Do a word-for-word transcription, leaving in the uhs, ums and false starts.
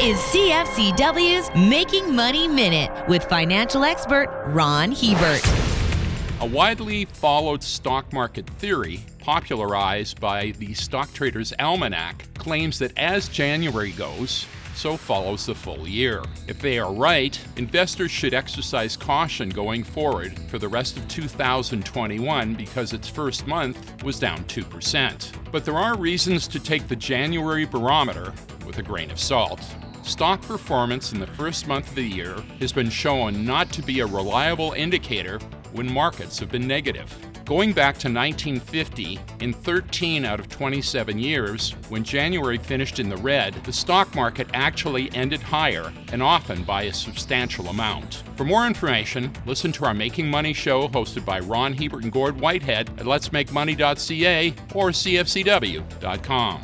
is C F C W's Making Money Minute with financial expert Ron Hebert. A widely followed stock market theory, popularized by the Stock Traders Almanac, claims that as January goes, so follows the full year. If they are right, investors should exercise caution going forward for the rest of two thousand twenty-one because its first month was down two percent. But there are reasons to take the January barometer with a grain of salt. Stock performance in the first month of the year has been shown not to be a reliable indicator when markets have been negative. Going back to nineteen fifty, in thirteen out of twenty-seven years, when January finished in the red, the stock market actually ended higher, and often by a substantial amount. For more information, listen to our Making Money show hosted by Ron Hebert and Gord Whitehead at lets make money dot c a or c f c w dot com.